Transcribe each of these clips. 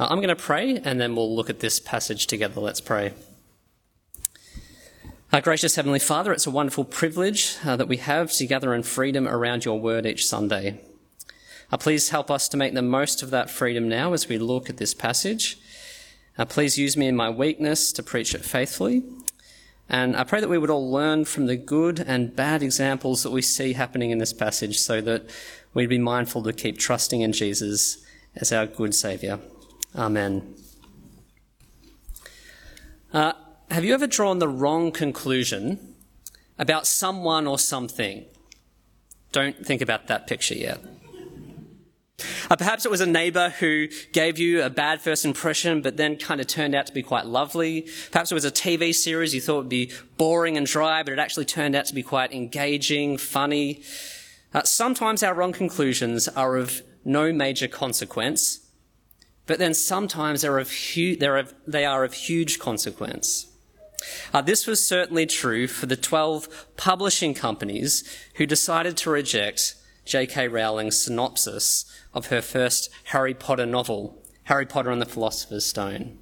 I'm going to pray and then we'll look at this passage together. Let's pray. Our gracious Heavenly Father, it's a wonderful privilege that we have to gather in freedom around your word each Sunday. Please help us to make the most of that freedom now as we look at this passage. Please use me in my weakness to preach it faithfully. And I pray that we would all learn from the good and bad examples that we see happening in this passage so that we'd be mindful to keep trusting in Jesus as our good Saviour. Amen. Have you ever drawn the wrong conclusion about someone or something? Don't think about that picture yet. Perhaps it was a neighbour who gave you a bad first impression but then kind of turned out to be quite lovely. Perhaps it was a TV series you thought would be boring and dry but it actually turned out to be quite engaging, funny. Sometimes our wrong conclusions are of no major consequence, but then sometimes they are of huge consequence. This was certainly true for the 12 publishing companies who decided to reject J.K. Rowling's synopsis of her first Harry Potter novel, Harry Potter and the Philosopher's Stone.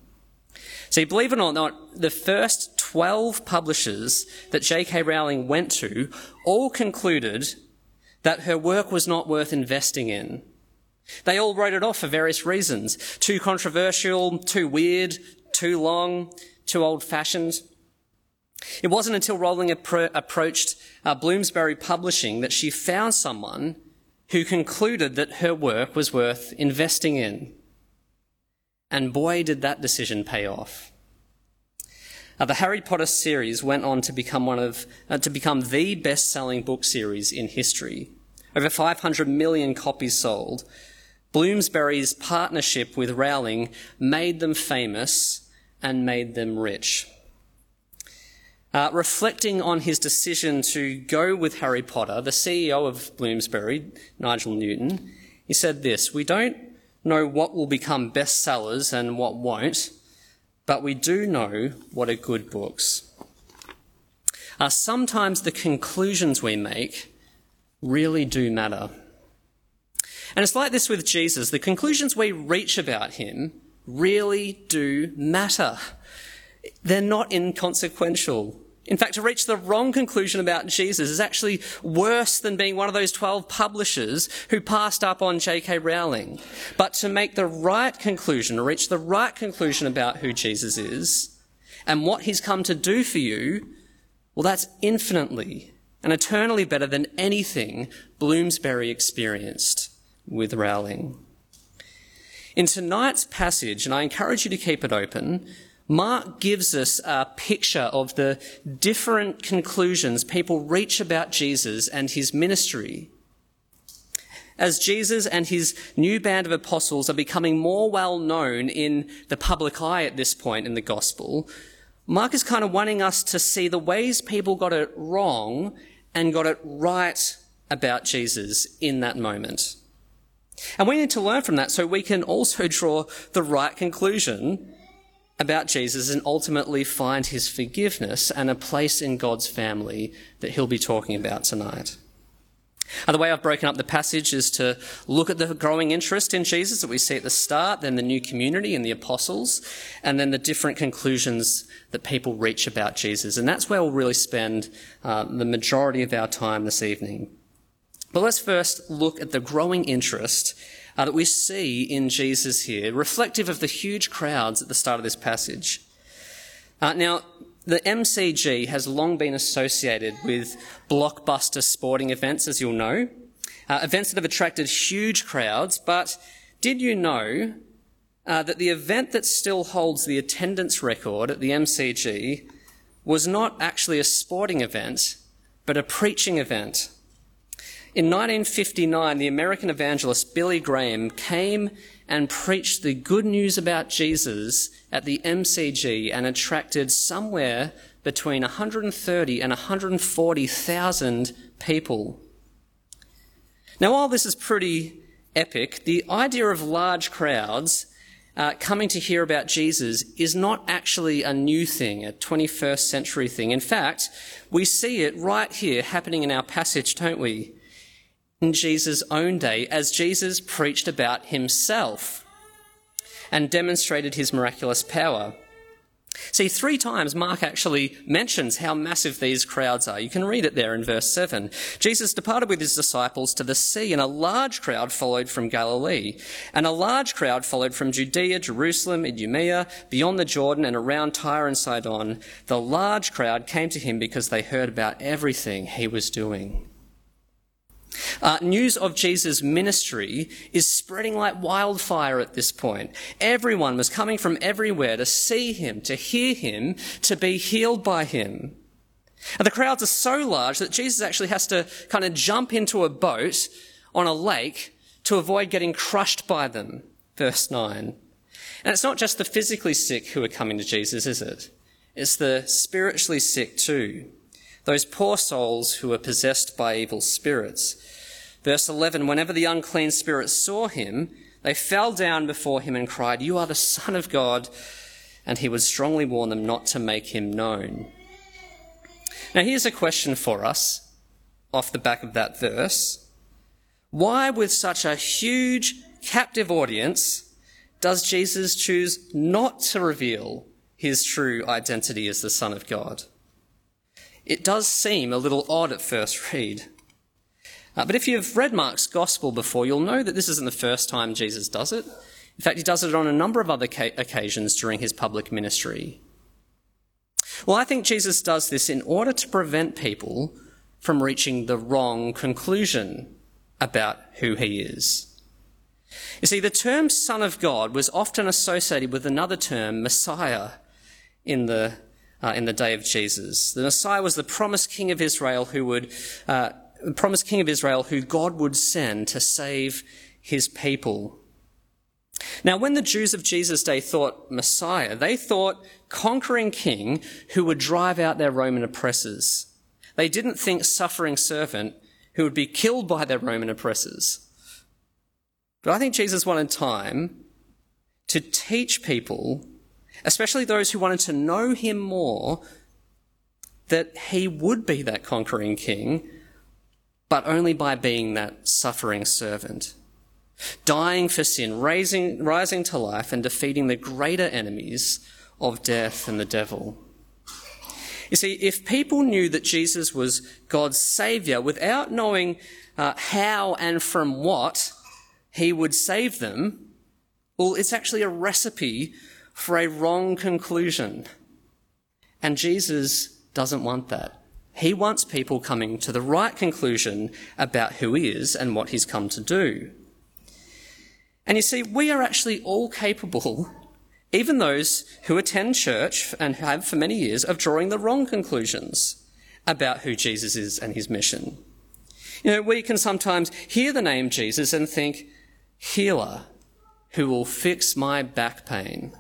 See, believe it or not, the first 12 publishers that J.K. Rowling went to all concluded that her work was not worth investing in. They all wrote it off for various reasons. Too controversial, too weird, too long, too old-fashioned. It wasn't until Rowling approached Bloomsbury Publishing that she found someone who concluded that her work was worth investing in. And boy, did that decision pay off. The Harry Potter series went on to become become the best-selling book series in history. Over 500 million copies sold. Bloomsbury's partnership with Rowling made them famous and made them rich. Reflecting on his decision to go with Harry Potter, the CEO of Bloomsbury, Nigel Newton, he said this: "We don't know what will become bestsellers and what won't, but we do know what are good books." Sometimes the conclusions we make really do matter. And it's like this with Jesus. The conclusions we reach about him really do matter. They're not inconsequential. In fact, to reach the wrong conclusion about Jesus is actually worse than being one of those 12 publishers who passed up on J.K. Rowling. But to make the right conclusion, to reach the right conclusion about who Jesus is and what he's come to do for you, well, that's infinitely and eternally better than anything Bloomsbury experienced with Rowling. In tonight's passage, and I encourage you to keep it open, Mark gives us a picture of the different conclusions people reach about Jesus and his ministry. As Jesus and his new band of apostles are becoming more well known in the public eye at this point in the gospel, Mark is kind of wanting us to see the ways people got it wrong and got it right about Jesus in that moment. And we need to learn from that so we can also draw the right conclusion about Jesus and ultimately find his forgiveness and a place in God's family that he'll be talking about tonight. The way I've broken up the passage is to look at the growing interest in Jesus that we see at the start, then the new community and the apostles, and then the different conclusions that people reach about Jesus. And that's where we'll really spend the majority of our time this evening. But let's first look at the growing interest that we see in Jesus here, reflective of the huge crowds at the start of this passage. Now, the MCG has long been associated with blockbuster sporting events, as you'll know, events that have attracted huge crowds, but did you know that the event that still holds the attendance record at the MCG was not actually a sporting event, but a preaching event? In 1959, the American evangelist Billy Graham came and preached the good news about Jesus at the MCG and attracted somewhere between 130,000 and 140,000 people. Now, while this is pretty epic, the idea of large crowds coming to hear about Jesus is not actually a new thing, a 21st century thing. In fact, we see it right here happening in our passage, don't we? In Jesus' own day, as Jesus preached about himself. and demonstrated his miraculous power. See, three times Mark actually mentions how massive these crowds are. You can read it there in verse 7. Jesus departed with his disciples to the sea, and a large crowd followed from Galilee. And a large crowd followed from Judea, Jerusalem, Idumea, beyond the Jordan, and around Tyre and Sidon. The large crowd came to him because they heard about everything he was doing. News of Jesus' ministry is spreading like wildfire at this point. Everyone was coming from everywhere to see him, to hear him, to be healed by him. And the crowds are so large that Jesus actually has to kind of jump into a boat on a lake to avoid getting crushed by them, verse 9. And it's not just the physically sick who are coming to Jesus, is it? It's the spiritually sick too. Those poor souls who were possessed by evil spirits. Verse 11, whenever the unclean spirits saw him, they fell down before him and cried, "You are the Son of God." And he would strongly warn them not to make him known. Now here's a question for us off the back of that verse. Why, with such a huge captive audience, does Jesus choose not to reveal his true identity as the Son of God? It does seem a little odd at first read. But if you've read Mark's Gospel before, you'll know that this isn't the first time Jesus does it. In fact, he does it on a number of other occasions during his public ministry. Well, I think Jesus does this in order to prevent people from reaching the wrong conclusion about who he is. You see, the term Son of God was often associated with another term, Messiah, in the day of Jesus. The Messiah was the promised king of Israel who God would send to save his people. Now, when the Jews of Jesus' day thought Messiah, they thought conquering king who would drive out their Roman oppressors. They didn't think suffering servant who would be killed by their Roman oppressors. But I think Jesus wanted time to teach people, especially those who wanted to know him more, that he would be that conquering king, but only by being that suffering servant, dying for sin, rising to life, and defeating the greater enemies of death and the devil. You see, if people knew that Jesus was God's saviour without knowing how and from what he would save them, well, it's actually a recipe for a wrong conclusion. And Jesus doesn't want that. He wants people coming to the right conclusion about who he is and what he's come to do. And you see, we are actually all capable, even those who attend church and have for many years, of drawing the wrong conclusions about who Jesus is and his mission. You know, we can sometimes hear the name Jesus and think, healer who will fix my back pain.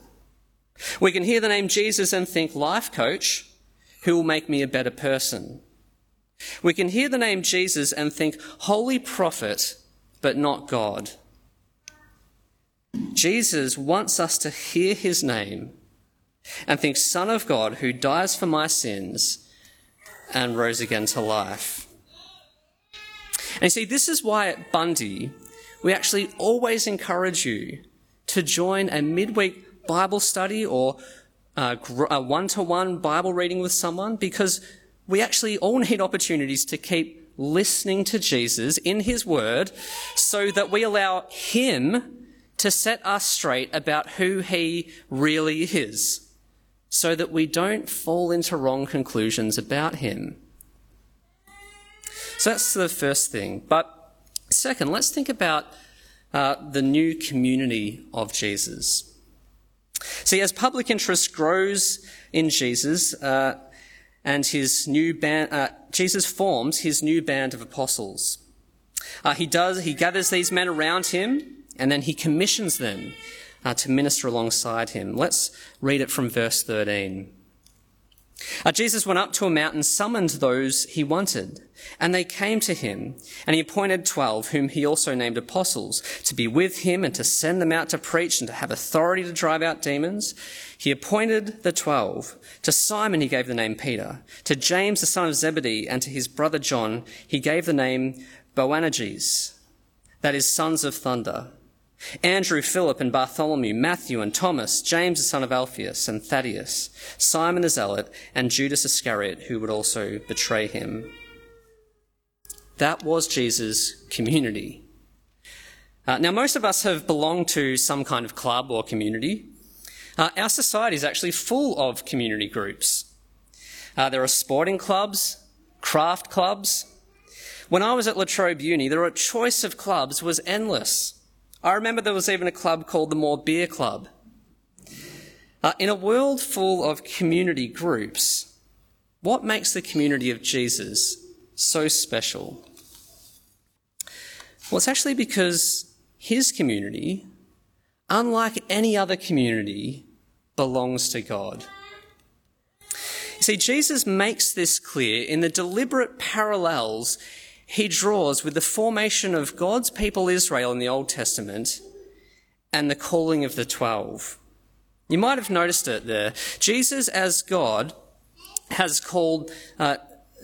We can hear the name Jesus and think life coach who will make me a better person. We can hear the name Jesus and think holy prophet, but not God. Jesus wants us to hear his name and think Son of God who dies for my sins and rose again to life. And you see, this is why at Bundy we actually always encourage you to join a midweek Bible study or a one-to-one Bible reading with someone, because we actually all need opportunities to keep listening to Jesus in his word so that we allow him to set us straight about who he really is, so that we don't fall into wrong conclusions about him. So that's the first thing. But second, let's think about the new community of Jesus. See, as public interest grows in Jesus, Jesus forms his new band of apostles. He gathers these men around him, and then he commissions them to minister alongside him. Let's read it from verse 13. Jesus went up to a mountain, summoned those he wanted, and they came to him, and he appointed 12, whom he also named apostles, to be with him and to send them out to preach and to have authority to drive out demons. He appointed the 12. To Simon he gave the name Peter, to James the son of Zebedee, and to his brother John he gave the name Boanerges, that is, sons of thunder. Andrew, Philip, and Bartholomew, Matthew, and Thomas, James the son of Alphaeus, and Thaddeus, Simon the Zealot, and Judas Iscariot, who would also betray him. That was Jesus' community. Now, most of us have belonged to some kind of club or community. Our society is actually full of community groups. There are sporting clubs, craft clubs. When I was at La Trobe Uni, the choice of clubs was endless. I remember there was even a club called the More Beer Club. In a world full of community groups, what makes the community of Jesus so special? Well, it's actually because his community, unlike any other community, belongs to God. You see, Jesus makes this clear in the deliberate parallels he draws with the formation of God's people Israel in the Old Testament and the calling of the 12. You might have noticed it there. Jesus as God has called,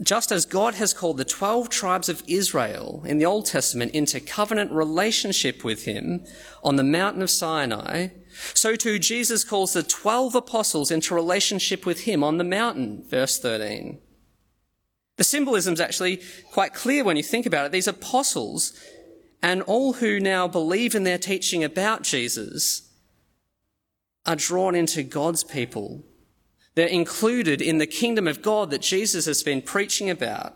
just as God has called the 12 tribes of Israel in the Old Testament into covenant relationship with him on the mountain of Sinai, so too Jesus calls the 12 apostles into relationship with him on the mountain, verse 13. The symbolism is actually quite clear when you think about it. These apostles and all who now believe in their teaching about Jesus are drawn into God's people. They're included in the kingdom of God that Jesus has been preaching about.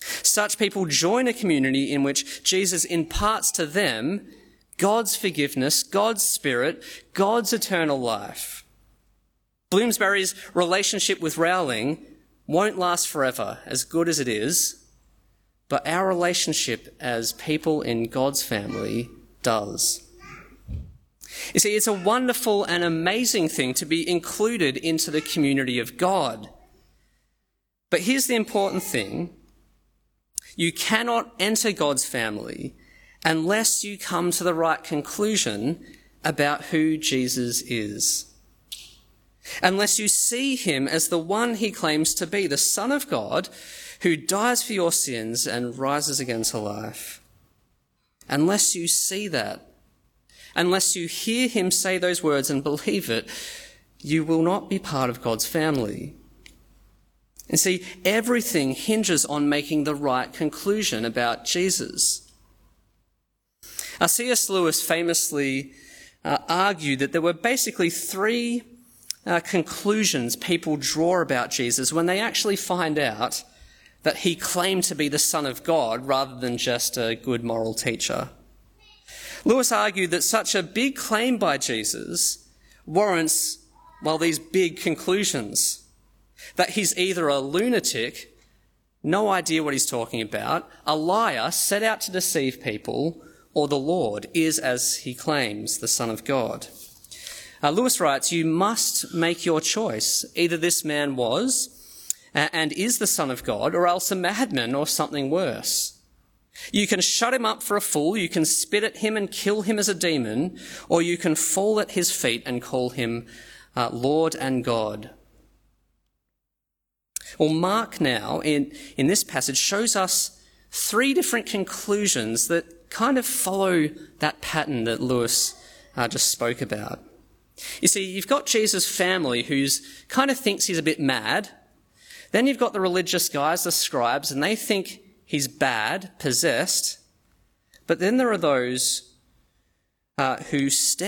Such people join a community in which Jesus imparts to them God's forgiveness, God's spirit, God's eternal life. Bloomsbury's relationship with Rowling won't last forever, as good as it is, but our relationship as people in God's family does. You see, it's a wonderful and amazing thing to be included into the community of God. But here's the important thing. You cannot enter God's family unless you come to the right conclusion about who Jesus is. Unless you see him as the one he claims to be, the Son of God, who dies for your sins and rises again to life. Unless you see that, unless you hear him say those words and believe it, you will not be part of God's family. And see, everything hinges on making the right conclusion about Jesus. C.S. Lewis famously argued that there were basically three conclusions people draw about Jesus when they actually find out that he claimed to be the Son of God rather than just a good moral teacher. Lewis argued that such a big claim by Jesus warrants, well, these big conclusions. That he's either a lunatic, no idea what he's talking about, a liar set out to deceive people, or the Lord is, as he claims, the Son of God. Lewis writes, you must make your choice. Either this man was and is the Son of God, or else a madman or something worse. You can shut him up for a fool, you can spit at him and kill him as a demon, or you can fall at his feet and call him Lord and God. Well, Mark now, in this passage, shows us three different conclusions that kind of follow that pattern that Lewis just spoke about. You see, you've got Jesus' family who's kind of thinks he's a bit mad. Then you've got the religious guys, the scribes, and they think he's bad, possessed. But then there are those who sit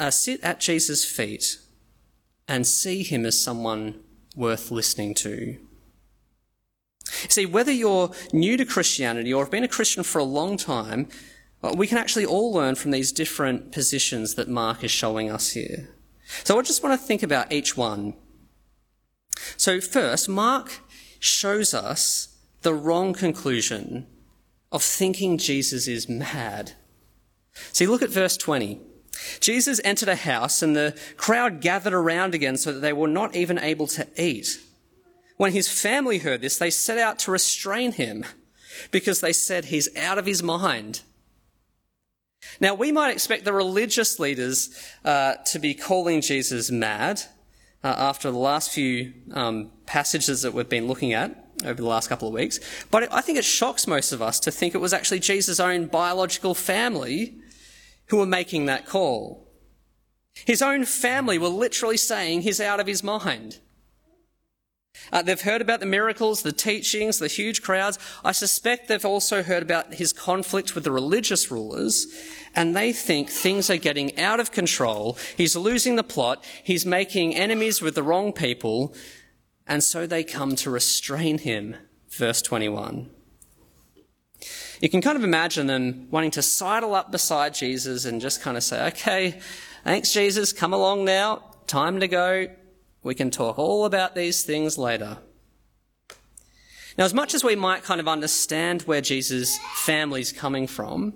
at Jesus' feet and see him as someone worth listening to. See, whether you're new to Christianity or have been a Christian for a long time, we can actually all learn from these different positions that Mark is showing us here. So I just want to think about each one. So first, Mark shows us the wrong conclusion of thinking Jesus is mad. See, look at verse 20. Jesus entered a house and the crowd gathered around again so that they were not even able to eat. When his family heard this, they set out to restrain him because they said he's out of his mind. Now, we might expect the religious leaders to be calling Jesus mad after the last few passages that we've been looking at over the last couple of weeks, but I think it shocks most of us to think it was actually Jesus' own biological family who were making that call. His own family were literally saying he's out of his mind. They've heard about the miracles, the teachings, the huge crowds. I suspect they've also heard about his conflict with the religious rulers, and they think things are getting out of control. He's losing the plot. He's making enemies with the wrong people, and so they come to restrain him. Verse 21. You can kind of imagine them wanting to sidle up beside Jesus and just kind of say, okay, thanks, Jesus, come along now, time to go. We can talk all about these things later. Now, as much as we might kind of understand where Jesus' family's coming from,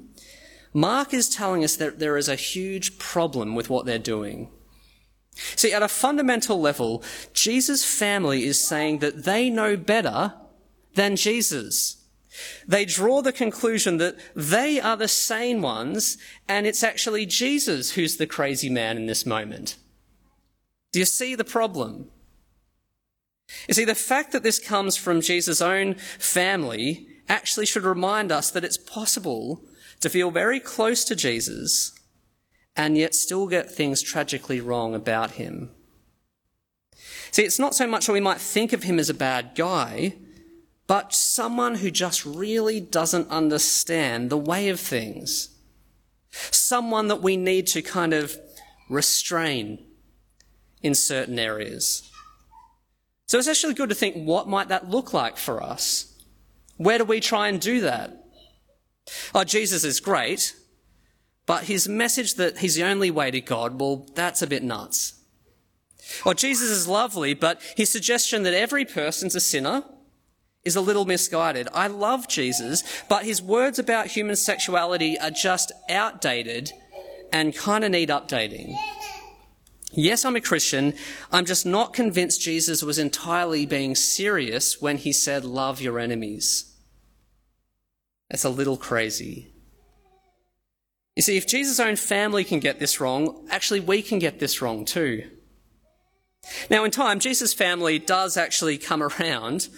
Mark is telling us that there is a huge problem with what they're doing. See, at a fundamental level, Jesus' family is saying that they know better than Jesus. They draw the conclusion that they are the sane ones, and it's actually Jesus who's the crazy man in this moment. Do you see the problem? You see, the fact that this comes from Jesus' own family actually should remind us that it's possible to feel very close to Jesus and yet still get things tragically wrong about him. See, it's not so much that we might think of him as a bad guy, but someone who just really doesn't understand the way of things. Someone that we need to kind of restrain in certain areas. So it's actually good to think, what might that look like for us? Where do we try and do that? Oh, Jesus is great, but his message that he's the only way to God, well, that's a bit nuts. Or Jesus is lovely, but his suggestion that every person's a sinner is a little misguided. I love Jesus, but his words about human sexuality are just outdated and kind of need updating. Yes, I'm a Christian. I'm just not convinced Jesus was entirely being serious when he said, love your enemies. That's a little crazy. You see, if Jesus' own family can get this wrong, actually we can get this wrong too. Now in time, Jesus' family does actually come around,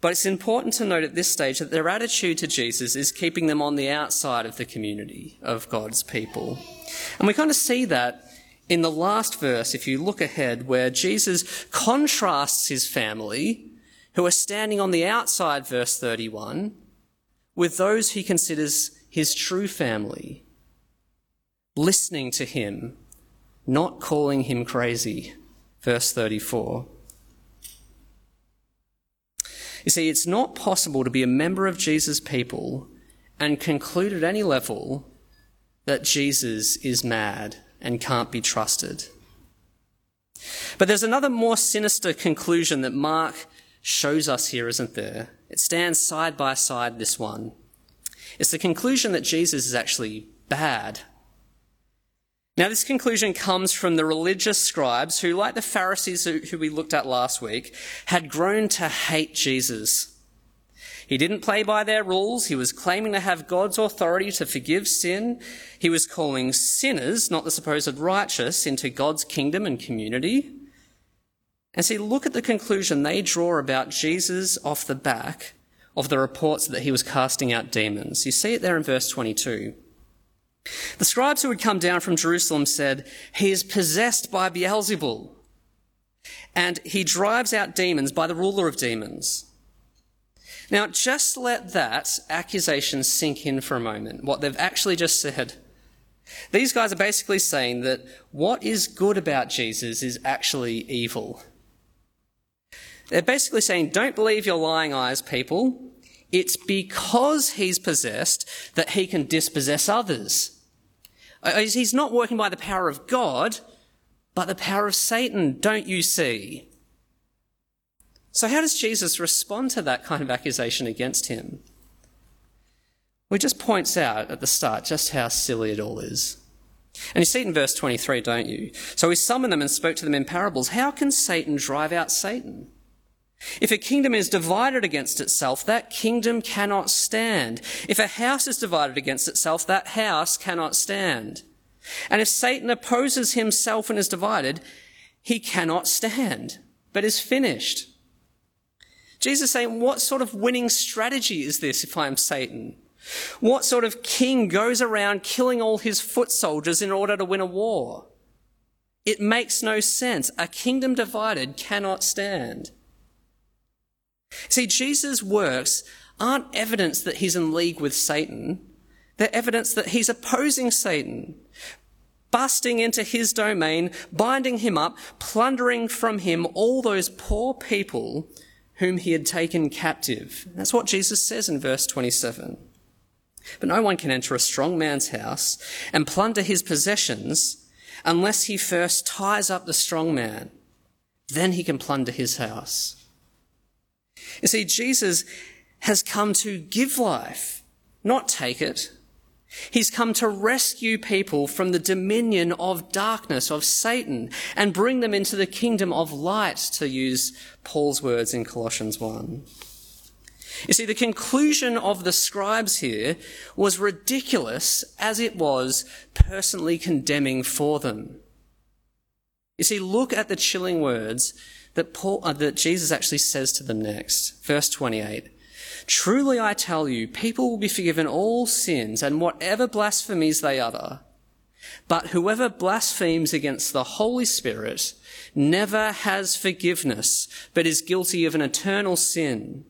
but it's important to note at this stage that their attitude to Jesus is keeping them on the outside of the community of God's people. And we kind of see that in the last verse, if you look ahead, where Jesus contrasts his family, who are standing on the outside, verse 31, with those he considers his true family, listening to him, not calling him crazy, verse 34. You see, it's not possible to be a member of Jesus' people and conclude at any level that Jesus is mad and can't be trusted. But there's another more sinister conclusion that Mark shows us here, isn't there? It stands side by side, this one. It's the conclusion that Jesus is actually bad. Now, this conclusion comes from the religious scribes who, like the Pharisees who we looked at last week, had grown to hate Jesus. He didn't play by their rules. He was claiming to have God's authority to forgive sin. He was calling sinners, not the supposed righteous, into God's kingdom and community. And see, look at the conclusion they draw about Jesus off the back of the reports that he was casting out demons. You see it there in verse 22. The scribes who had come down from Jerusalem said, "He is possessed by Beelzebul, and he drives out demons by the ruler of demons." Now, just let that accusation sink in for a moment, what they've actually just said. These guys are basically saying that what is good about Jesus is actually evil. They're basically saying, don't believe your lying eyes, people. It's because he's possessed that he can dispossess others. He's not working by the power of God, but the power of Satan, don't you see? So how does Jesus respond to that kind of accusation against him? Well, he just points out at the start just how silly it all is. And you see it in verse 23, don't you? So he summoned them and spoke to them in parables. How can Satan drive out Satan? If a kingdom is divided against itself, that kingdom cannot stand. If a house is divided against itself, that house cannot stand. And if Satan opposes himself and is divided, he cannot stand, but is finished. Jesus is saying, what sort of winning strategy is this if I am Satan? What sort of king goes around killing all his foot soldiers in order to win a war? It makes no sense. A kingdom divided cannot stand. See, Jesus' works aren't evidence that he's in league with Satan. They're evidence that he's opposing Satan, busting into his domain, binding him up, plundering from him all those poor people whom he had taken captive. That's what Jesus says in verse 27. But no one can enter a strong man's house and plunder his possessions unless he first ties up the strong man. Then he can plunder his house. You see, Jesus has come to give life, not take it. He's come to rescue people from the dominion of darkness, of Satan, and bring them into the kingdom of light, to use Paul's words in Colossians 1. You see, the conclusion of the scribes here was ridiculous as it was personally condemning for them. You see, look at the chilling words that Jesus actually says to them next. Verse 28, "Truly I tell you, people will be forgiven all sins and whatever blasphemies they utter, but whoever blasphemes against the Holy Spirit never has forgiveness, but is guilty of an eternal sin."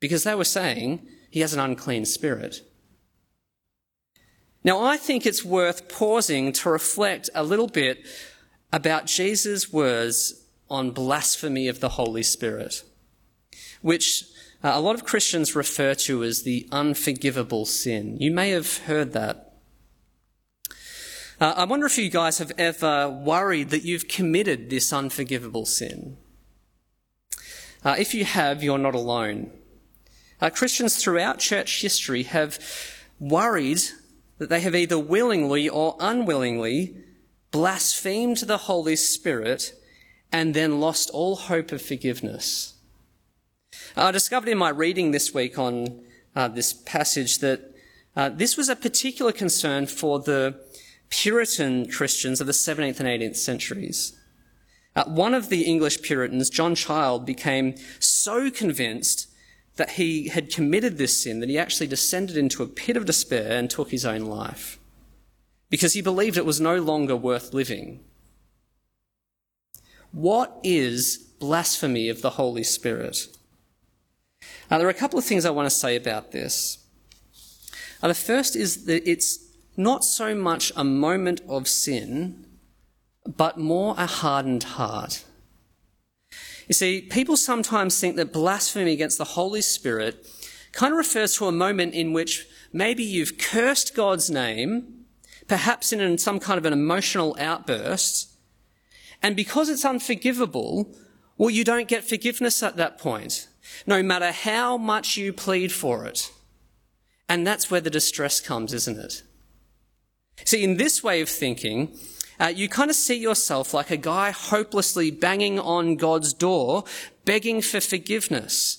Because they were saying he has an unclean spirit. Now, I think it's worth pausing to reflect a little bit about Jesus' words on blasphemy of the Holy Spirit, which a lot of Christians refer to as the unforgivable sin. You may have heard that. I wonder if you guys have ever worried that you've committed this unforgivable sin. If you have, you're not alone. Christians throughout church history have worried that they have either willingly or unwillingly blasphemed the Holy Spirit and then lost all hope of forgiveness. I discovered in my reading this week on this passage that this was a particular concern for the Puritan Christians of the 17th and 18th centuries. One of the English Puritans, John Child, became so convinced that he had committed this sin that he actually descended into a pit of despair and took his own life because he believed it was no longer worth living. What is blasphemy of the Holy Spirit? There are a couple of things I want to say about this. The first is that it's not so much a moment of sin, but more a hardened heart. You see, people sometimes think that blasphemy against the Holy Spirit kind of refers to a moment in which maybe you've cursed God's name, perhaps in some kind of an emotional outburst, and because it's unforgivable, well, you don't get forgiveness at that point, no matter how much you plead for it. And that's where the distress comes, isn't it? See, in this way of thinking, you kind of see yourself like a guy hopelessly banging on God's door, begging for forgiveness,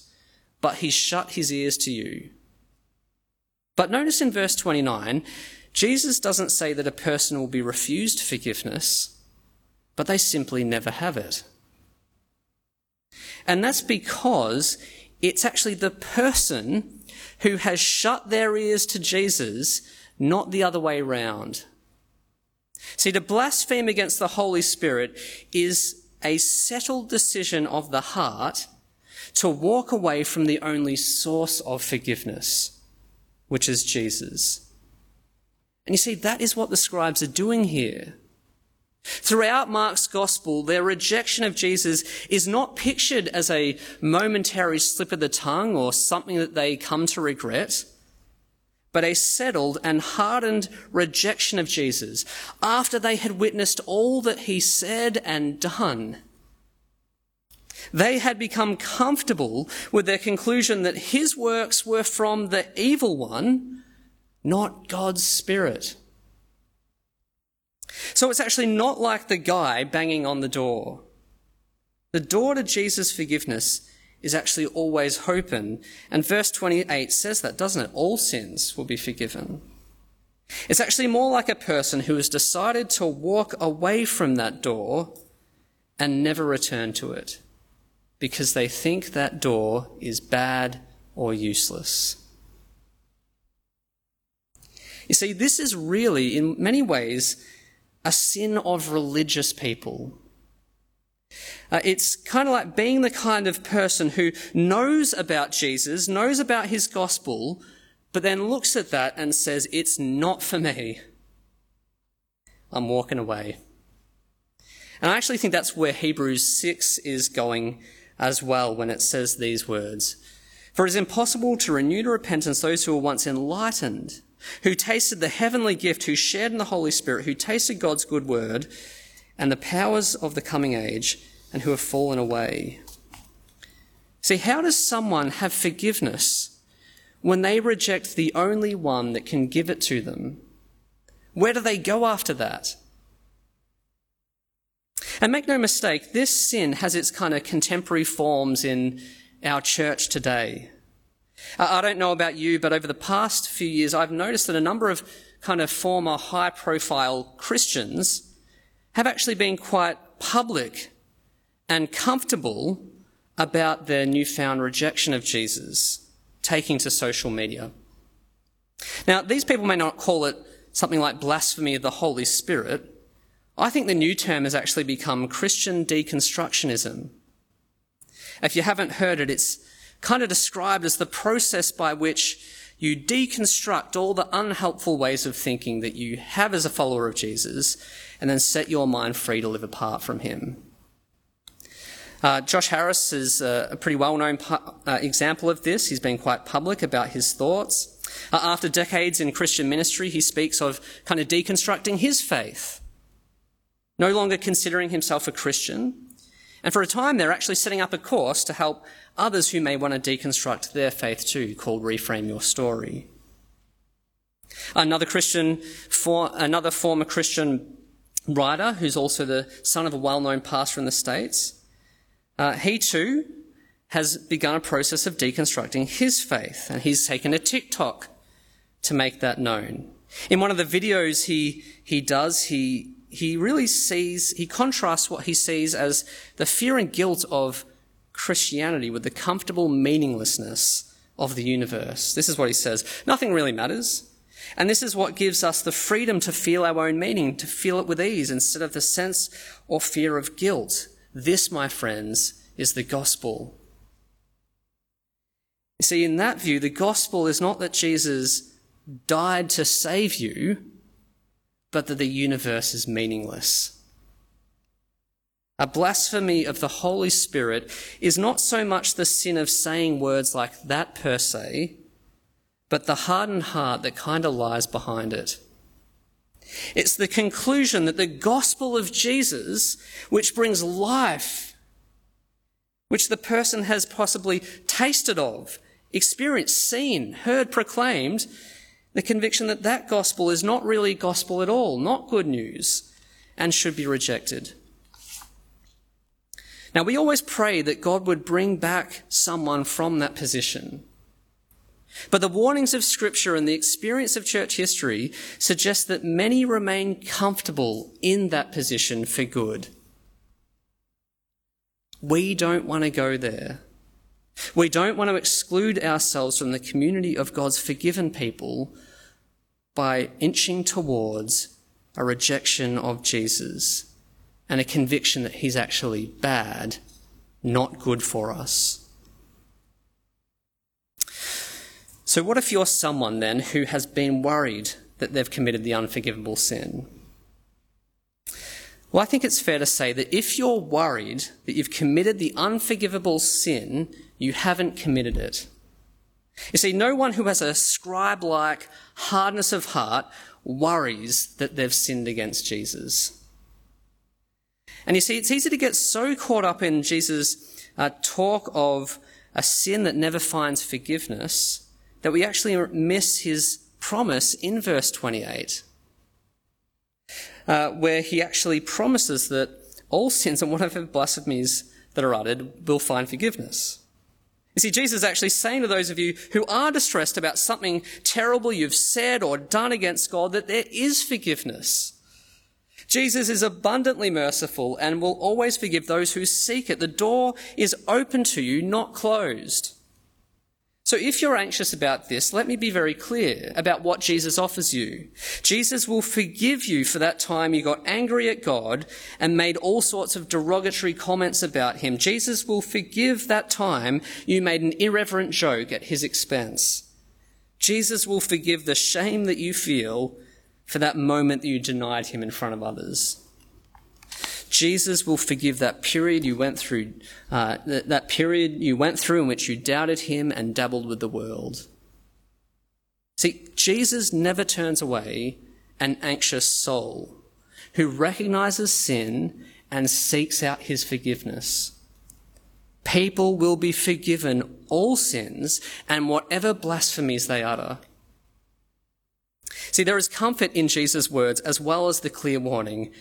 but he's shut his ears to you. But notice in verse 29, Jesus doesn't say that a person will be refused forgiveness, but they simply never have it. And that's because it's actually the person who has shut their ears to Jesus, not the other way around. See, to blaspheme against the Holy Spirit is a settled decision of the heart to walk away from the only source of forgiveness, which is Jesus. And you see, that is what the scribes are doing here. Throughout Mark's gospel, their rejection of Jesus is not pictured as a momentary slip of the tongue or something that they come to regret, but a settled and hardened rejection of Jesus after they had witnessed all that he said and done. They had become comfortable with their conclusion that his works were from the evil one, not God's Spirit. So it's actually not like the guy banging on the door. The door to Jesus' forgiveness is actually always open. And verse 28 says that, doesn't it? All sins will be forgiven. It's actually more like a person who has decided to walk away from that door and never return to it because they think that door is bad or useless. You see, this is really, in many ways, a sin of religious people. It's kind of like being the kind of person who knows about Jesus, knows about his gospel, but then looks at that and says, it's not for me. I'm walking away. And I actually think that's where Hebrews 6 is going as well when it says these words. For it is impossible to renew to repentance those who were once enlightened, who tasted the heavenly gift, who shared in the Holy Spirit, who tasted God's good word and the powers of the coming age, and who have fallen away. See, how does someone have forgiveness when they reject the only one that can give it to them? Where do they go after that? And make no mistake, this sin has its kind of contemporary forms in our church today. I don't know about you, but over the past few years, I've noticed that a number of kind of former high-profile Christians have actually been quite public and comfortable about their newfound rejection of Jesus, taking to social media. Now, these people may not call it something like blasphemy of the Holy Spirit. I think the new term has actually become Christian deconstructionism. If you haven't heard it, it's kind of described as the process by which you deconstruct all the unhelpful ways of thinking that you have as a follower of Jesus and then set your mind free to live apart from him. Josh Harris is a pretty well-known example of this. He's been quite public about his thoughts. After decades in Christian ministry, he speaks of kind of deconstructing his faith, no longer considering himself a Christian. And for a time, they're actually setting up a course to help others who may want to deconstruct their faith too, called Reframe Your Story. Another former Christian writer, who's also the son of a well-known pastor in the States, he too has begun a process of deconstructing his faith, and he's taken a TikTok to make that known. In one of the videos he contrasts what he sees as the fear and guilt of Christianity with the comfortable meaninglessness of the universe. This is what he says. Nothing really matters. And this is what gives us the freedom to feel our own meaning, to feel it with ease instead of the sense or fear of guilt. This, my friends, is the gospel. You see, in that view, the gospel is not that Jesus died to save you, but that the universe is meaningless. A blasphemy of the Holy Spirit is not so much the sin of saying words like that per se, but the hardened heart that kind of lies behind it. It's the conclusion that the gospel of Jesus, which brings life, which the person has possibly tasted of, experienced, seen, heard, proclaimed, the conviction that that gospel is not really gospel at all, not good news, and should be rejected. Now, we always pray that God would bring back someone from that position. But the warnings of Scripture and the experience of church history suggest that many remain comfortable in that position for good. We don't want to go there. We don't want to exclude ourselves from the community of God's forgiven people by inching towards a rejection of Jesus and a conviction that he's actually bad, not good for us. So what if you're someone then who has been worried that they've committed the unforgivable sin? Well, I think it's fair to say that if you're worried that you've committed the unforgivable sin, you haven't committed it. You see, no one who has a scribe-like hardness of heart worries that they've sinned against Jesus. And you see, it's easy to get so caught up in Jesus' talk of a sin that never finds forgiveness that we actually miss his promise in verse 28, where he actually promises that all sins and whatever blasphemies that are uttered will find forgiveness. You see, Jesus is actually saying to those of you who are distressed about something terrible you've said or done against God that there is forgiveness. Jesus is abundantly merciful and will always forgive those who seek it. The door is open to you, not closed. So if you're anxious about this, let me be very clear about what Jesus offers you. Jesus will forgive you for that time you got angry at God and made all sorts of derogatory comments about him. Jesus will forgive that time you made an irreverent joke at his expense. Jesus will forgive the shame that you feel for that moment that you denied him in front of others. Jesus will forgive that period you went through, in which you doubted him and dabbled with the world. See, Jesus never turns away an anxious soul who recognizes sin and seeks out his forgiveness. People will be forgiven all sins and whatever blasphemies they utter. See, there is comfort in Jesus' words as well as the clear warning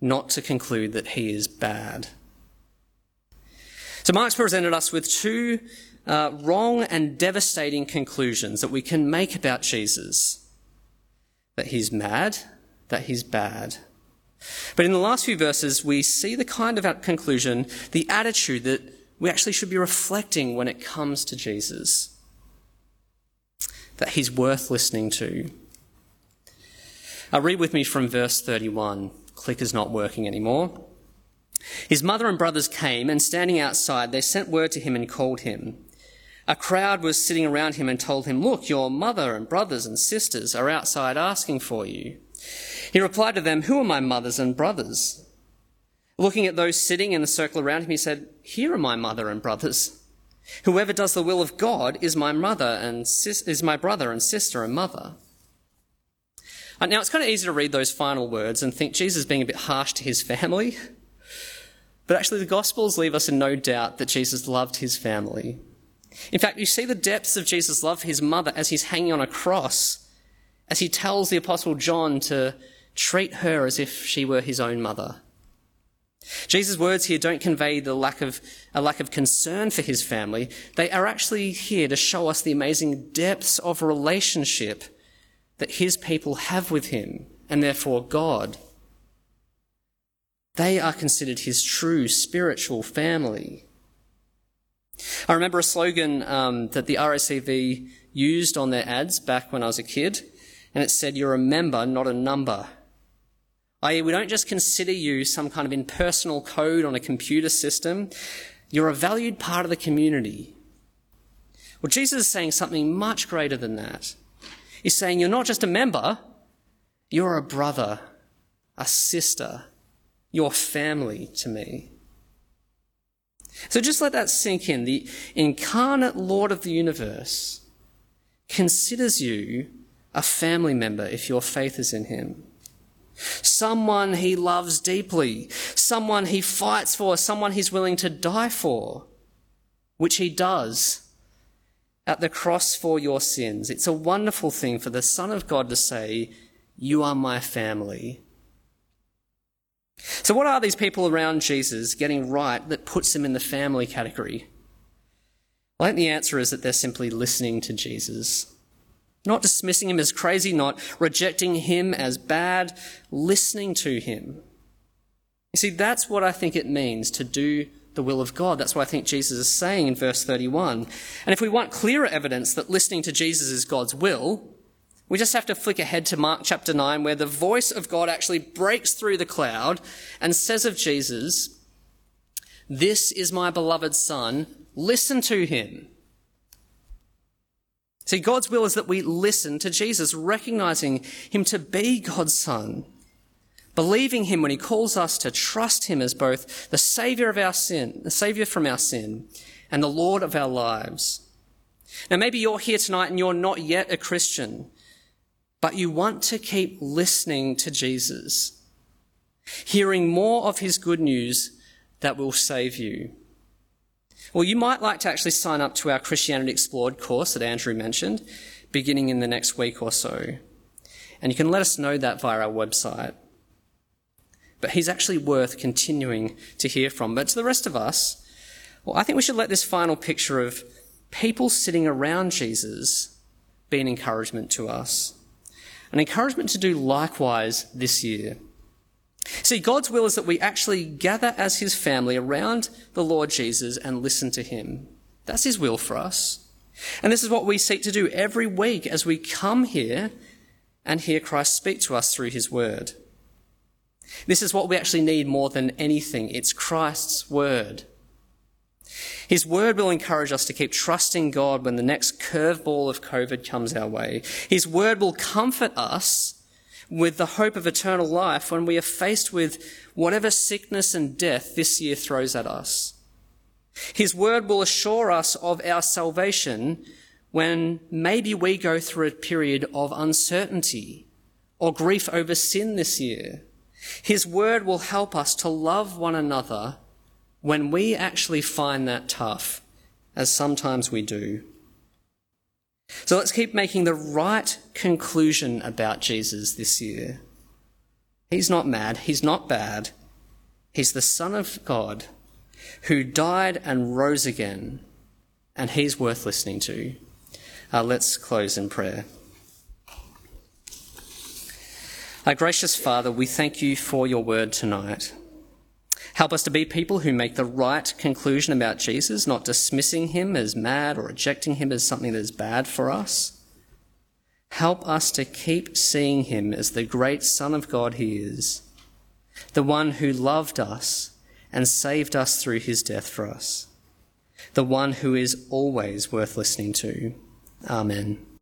not to conclude that he is bad. So Marx presented us with two wrong and devastating conclusions that we can make about Jesus. That he's mad, that he's bad. But in the last few verses, we see the kind of conclusion, the attitude that we actually should be reflecting when it comes to Jesus. That he's worth listening to. Read with me from verse 31. Clicker's not working anymore. His mother and brothers came, and standing outside, they sent word to him and called him. A crowd was sitting around him and told him, "Look, your mother and brothers and sisters are outside asking for you." He replied to them, "Who are my mothers and brothers?" Looking at those sitting in the circle around him, he said, "Here are my mother and brothers. Whoever does the will of God is my mother and is my brother and sister and mother." Now, it's kind of easy to read those final words and think Jesus being a bit harsh to his family. But actually, the Gospels leave us in no doubt that Jesus loved his family. In fact, you see the depths of Jesus' love for his mother as he's hanging on a cross, as he tells the Apostle John to treat her as if she were his own mother. Jesus' words here don't convey a lack of concern for his family. They are actually here to show us the amazing depths of relationship that his people have with him, and therefore God. They are considered his true spiritual family. I remember a slogan that the RACV used on their ads back when I was a kid, and it said, "You're a member, not a number." I.e., we don't just consider you some kind of impersonal code on a computer system. You're a valued part of the community. Well, Jesus is saying something much greater than that. He's saying you're not just a member, you're a brother, a sister, you're family to me. So just let that sink in. The incarnate Lord of the universe considers you a family member if your faith is in him. Someone he loves deeply, someone he fights for, someone he's willing to die for, which he does at the cross for your sins. It's a wonderful thing for the Son of God to say, "You are my family." So what are these people around Jesus getting right that puts them in the family category? I think the answer is that they're simply listening to Jesus. Not dismissing him as crazy, not rejecting him as bad, listening to him. You see, that's what I think it means to do the will of God. That's what I think Jesus is saying in verse 31. And if we want clearer evidence that listening to Jesus is God's will, we just have to flick ahead to Mark chapter 9, where the voice of God actually breaks through the cloud and says of Jesus, "This is my beloved Son, listen to him." See, God's will is that we listen to Jesus, recognizing him to be God's Son, believing him when he calls us to trust him as both the saviour of our sin, the saviour from our sin, and the Lord of our lives. Now, maybe you're here tonight and you're not yet a Christian, but you want to keep listening to Jesus, hearing more of his good news that will save you. Well, you might like to actually sign up to our Christianity Explored course that Andrew mentioned, beginning in the next week or so. And you can let us know that via our website. But he's actually worth continuing to hear from. But to the rest of us, well, I think we should let this final picture of people sitting around Jesus be an encouragement to us. An encouragement to do likewise this year. See, God's will is that we actually gather as his family around the Lord Jesus and listen to him. That's his will for us. And this is what we seek to do every week as we come here and hear Christ speak to us through his word. This is what we actually need more than anything. It's Christ's word. His word will encourage us to keep trusting God when the next curveball of COVID comes our way. His word will comfort us with the hope of eternal life when we are faced with whatever sickness and death this year throws at us. His word will assure us of our salvation when maybe we go through a period of uncertainty or grief over sin this year. His word will help us to love one another when we actually find that tough, as sometimes we do. So let's keep making the right conclusion about Jesus this year. He's not mad, he's not bad. He's the Son of God who died and rose again, and he's worth listening to. Let's close in prayer. Our gracious Father, we thank you for your word tonight. Help us to be people who make the right conclusion about Jesus, not dismissing him as mad or rejecting him as something that is bad for us. Help us to keep seeing him as the great Son of God he is, the one who loved us and saved us through his death for us, the one who is always worth listening to. Amen.